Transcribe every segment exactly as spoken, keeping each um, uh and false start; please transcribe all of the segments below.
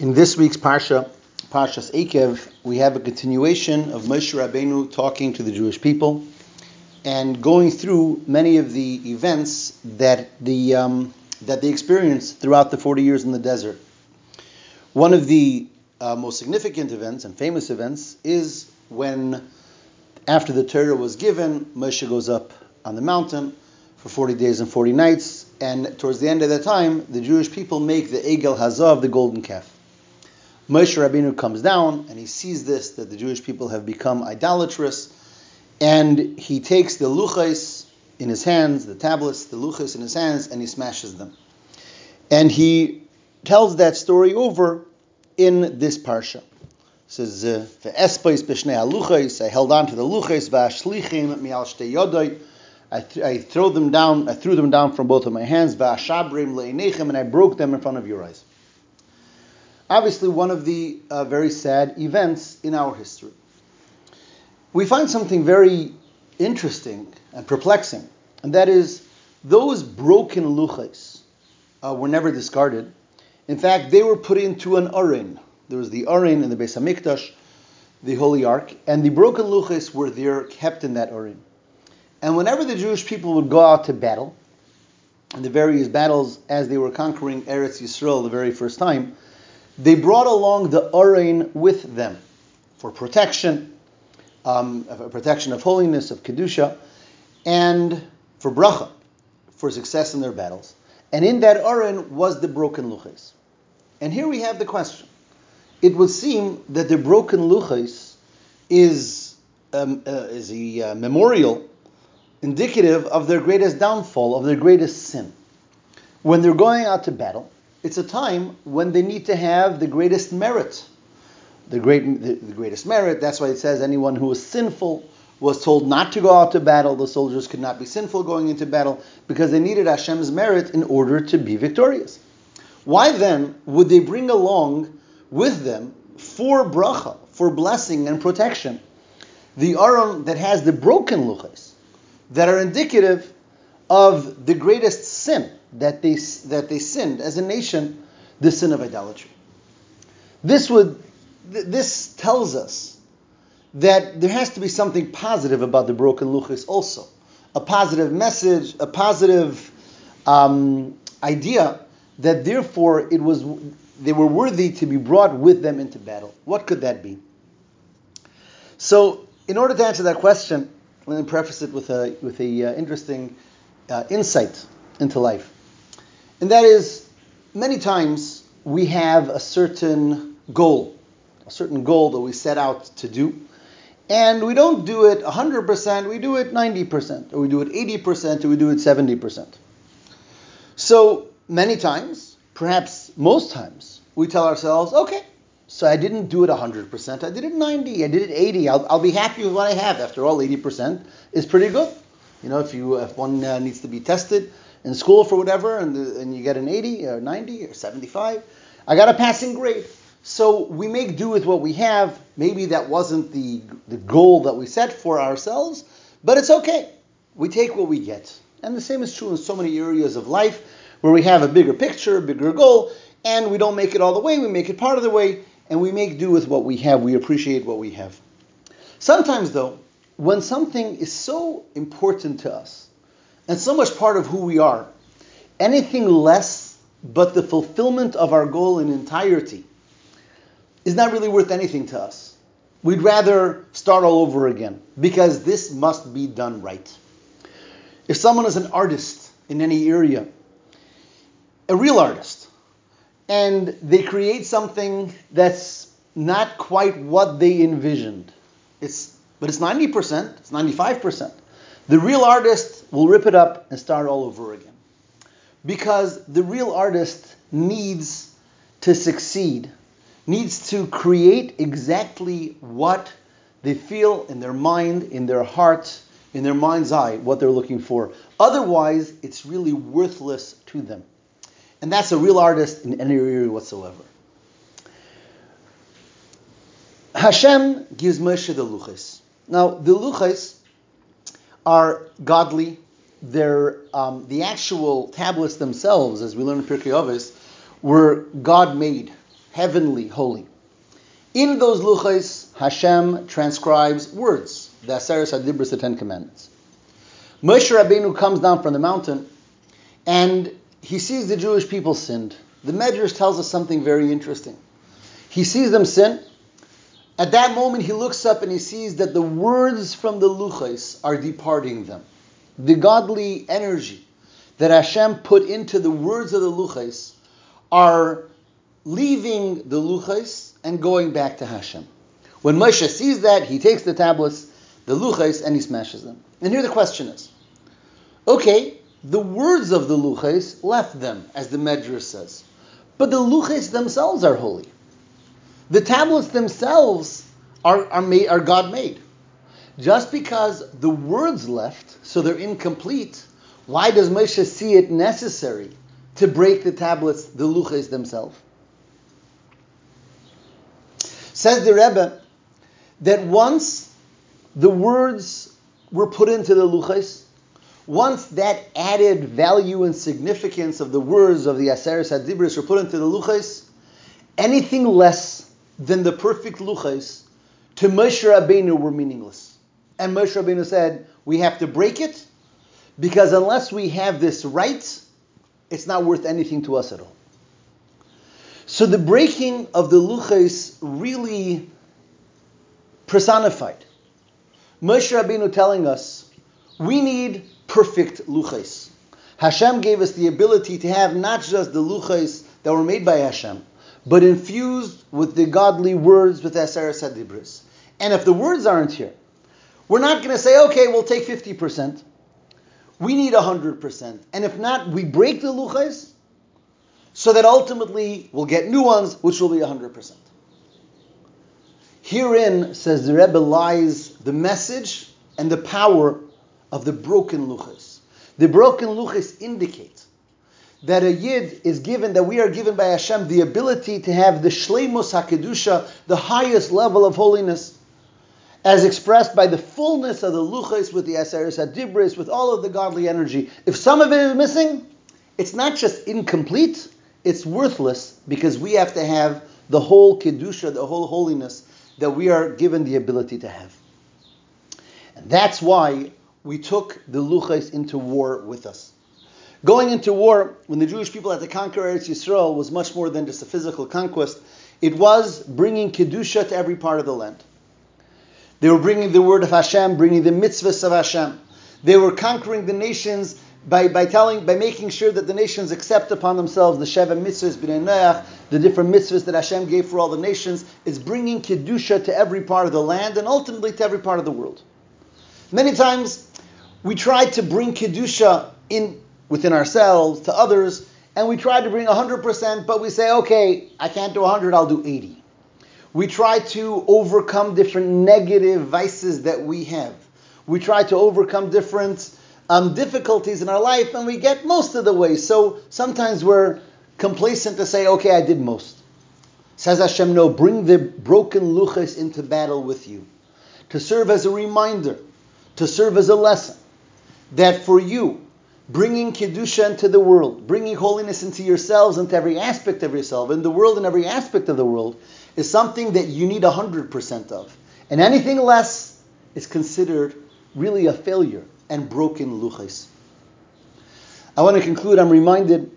In this week's Parsha, Parshas Ekev, we have a continuation of Moshe Rabbeinu talking to the Jewish people and going through many of the events that the um, that they experienced throughout the forty years in the desert. One of the uh, most significant events and famous events is when, after the Torah was given, Moshe goes up on the mountain for forty days and forty nights, and towards the end of that time, the Jewish people make the Egel Hazav, the golden calf. Moshe Rabbeinu comes down and he sees this, that the Jewish people have become idolatrous, and he takes the Luchais in his hands, the tablets, the Luchais in his hands, and he smashes them. And he tells that story over in this Parsha. It says, Ve'espais b'shnei ha-Luchais, I held on to the Luchais, va'ashlichim mi'al shtei yodai, I, th- I throw them down, I threw them down from both of my hands, va'ashabrim le'inechem, and I broke them in front of your eyes. Obviously, one of the uh, very sad events in our history. We find something very interesting and perplexing, and that is those broken luchais uh, were never discarded. In fact, they were put into an Aron. There was the Aron in the Beis Hamikdash, the Holy Ark, and the broken luchais were there kept in that Aron. And whenever the Jewish people would go out to battle, in the various battles as they were conquering Eretz Yisrael the very first time, they brought along the Aron with them for protection, um, for protection of holiness, of Kedusha, and for bracha, for success in their battles. And in that Aron was the broken luchais. And here we have the question. It would seem that the broken luchais is, um, uh, is a uh, memorial indicative of their greatest downfall, of their greatest sin. When they're going out to battle, it's a time when they need to have the greatest merit. The great, the, the greatest merit, that's why it says anyone who was sinful was told not to go out to battle. The soldiers could not be sinful going into battle because they needed Hashem's merit in order to be victorious. Why then would they bring along with them for bracha, for blessing and protection, the Aron that has the broken luchais, that are indicative of the greatest sin that they that they sinned as a nation, the sin of idolatry. This would th- this tells us that there has to be something positive about the broken luchais also, a positive message, a positive um, idea that therefore it was they were worthy to be brought with them into battle. What could that be? So, in order to answer that question, let me preface it with a with a uh, interesting uh, insight into life, and that is, many times we have a certain goal, a certain goal that we set out to do, and we don't do it one hundred percent. We do it ninety percent, or we do it eighty percent, or we do it seventy percent. So many times, perhaps most times, we tell ourselves, "Okay, so I didn't do it one hundred percent. I did it ninety. I did it eighty. I'll, I'll be happy with what I have. After all, eighty percent is pretty good. You know, if you if one uh, needs to be tested in school for whatever, and the, and you get an eighty or ninety or seventy-five, I got a passing grade. So we make do with what we have. Maybe that wasn't the the goal that we set for ourselves, but it's okay. We take what we get. And the same is true in so many areas of life where we have a bigger picture, a bigger goal, and we don't make it all the way. We make it part of the way. And we make do with what we have. We appreciate what we have. Sometimes, though, when something is so important to us and so much part of who we are, anything less but the fulfillment of our goal in entirety is not really worth anything to us. We'd rather start all over again because this must be done right. If someone is an artist in any area, a real artist, and they create something that's not quite what they envisioned. It's, but it's ninety percent, it's ninety-five percent. The real artist will rip it up and start all over again. Because the real artist needs to succeed, needs to create exactly what they feel in their mind, in their heart, in their mind's eye, what they're looking for. Otherwise, it's really worthless to them. And that's a real artist in any area whatsoever. Hashem gives Moshe the luchais. Now, the luchais are godly. They're um, the actual tablets themselves, as we learn in Pirkei Avos, were God-made. heavenly, holy. In those luchais, Hashem transcribes words, the Aseres Hadibros, the Ten Commandments. Moshe Rabbeinu comes down from the mountain, and he sees the Jewish people sinned. The Medrash tells us something very interesting. He sees them sin. At that moment, he looks up and he sees that the words from the luchais are departing them. The godly energy that Hashem put into the words of the luchais are leaving the luchais and going back to Hashem. When Moshe sees that, he takes the tablets, the luchais, and he smashes them. And here the question is, okay, the words of the luchais left them, as the Medrash says, but the luchais themselves are holy. The tablets themselves are, are, made, are God-made. Just because the words left, so they're incomplete, why does Moshe see it necessary to break the tablets, the luchais themselves? Says the Rebbe that once the words were put into the luchais, once that added value and significance of the words of the Aseres Hadibros were put into the luchais, anything less than the perfect luchais to Moshe Rabbeinu were meaningless. And Moshe Rabbeinu said, we have to break it, because unless we have this right, it's not worth anything to us at all. So the breaking of the luchais really personified Moshe Rabbeinu telling us, we need perfect luchais. Hashem gave us the ability to have not just the luchais that were made by Hashem, but infused with the godly words, with Aseres Hadibros. And if the words aren't here, we're not going to say, okay, we'll take fifty percent. We need one hundred percent. And if not, we break the luchais so that ultimately we'll get new ones, which will be one hundred percent. Herein, says the Rebbe, lies the message and the power of the broken luchais. The broken luchais indicate that a yid is given, that we are given by Hashem the ability to have the Shleimos HaKedusha, the highest level of holiness, as expressed by the fullness of the luchais with the Aseres Hadibros, with all of the godly energy. If some of it is missing, it's not just incomplete, it's worthless, because we have to have the whole Kedusha, the whole holiness that we are given the ability to have. And that's why we took the luchais into war with us. Going into war, when the Jewish people had to conquer Eretz Yisrael, was much more than just a physical conquest. It was bringing Kedusha to every part of the land. They were bringing the word of Hashem, bringing the mitzvahs of Hashem. They were conquering the nations by, by telling, by making sure that the nations accept upon themselves the Sheva mitzvahs, B'nei Noach, the different mitzvahs that Hashem gave for all the nations. It's bringing Kedusha to every part of the land and ultimately to every part of the world. Many times, we try to bring Kedusha in within ourselves, to others, and we try to bring one hundred percent, but we say, okay, I can't do one hundred, I'll do eighty. We try to overcome different negative vices that we have. We try to overcome different um, difficulties in our life, and we get most of the way. So sometimes we're complacent to say, okay, I did most. Says Hashem, no, bring the broken luchais into battle with you, to serve as a reminder, to serve as a lesson, that for you, bringing Kedusha into the world, bringing holiness into yourselves, into every aspect of yourself, in the world, in every aspect of the world, is something that you need one hundred percent of. And anything less is considered really a failure and broken luchais. I want to conclude. I'm reminded,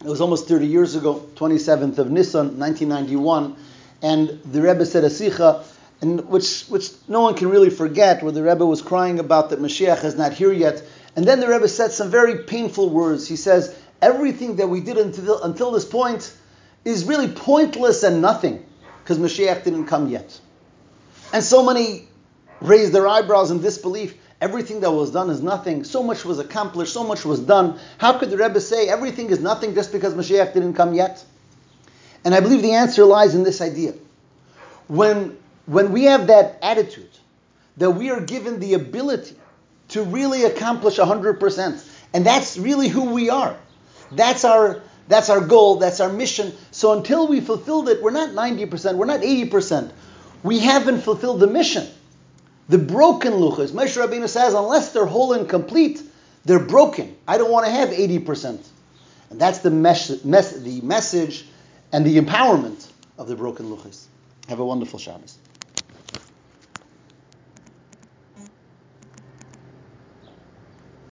it was almost thirty years ago, twenty-seventh of Nisan, nineteen ninety-one, and the Rebbe said a sicha, and which, which no one can really forget, where the Rebbe was crying about that Mashiach is not here yet. And then the Rebbe said some very painful words. He says, everything that we did until, until this point is really pointless and nothing, because Mashiach didn't come yet. And so many raised their eyebrows in disbelief. Everything that was done is nothing. So much was accomplished. So much was done. How could the Rebbe say everything is nothing just because Mashiach didn't come yet? And I believe the answer lies in this idea. When, when we have that attitude, that we are given the ability to really accomplish one hundred percent. And that's really who we are. That's our that's our goal, that's our mission. So until we fulfilled it, we're not ninety percent, we're not eighty percent. We haven't fulfilled the mission. The broken luchas, Moshe Rabbeinu says, unless they're whole and complete, they're broken. I don't want to have eighty percent. And that's the mes- mes- the message and the empowerment of the broken luchais. Have a wonderful Shabbos.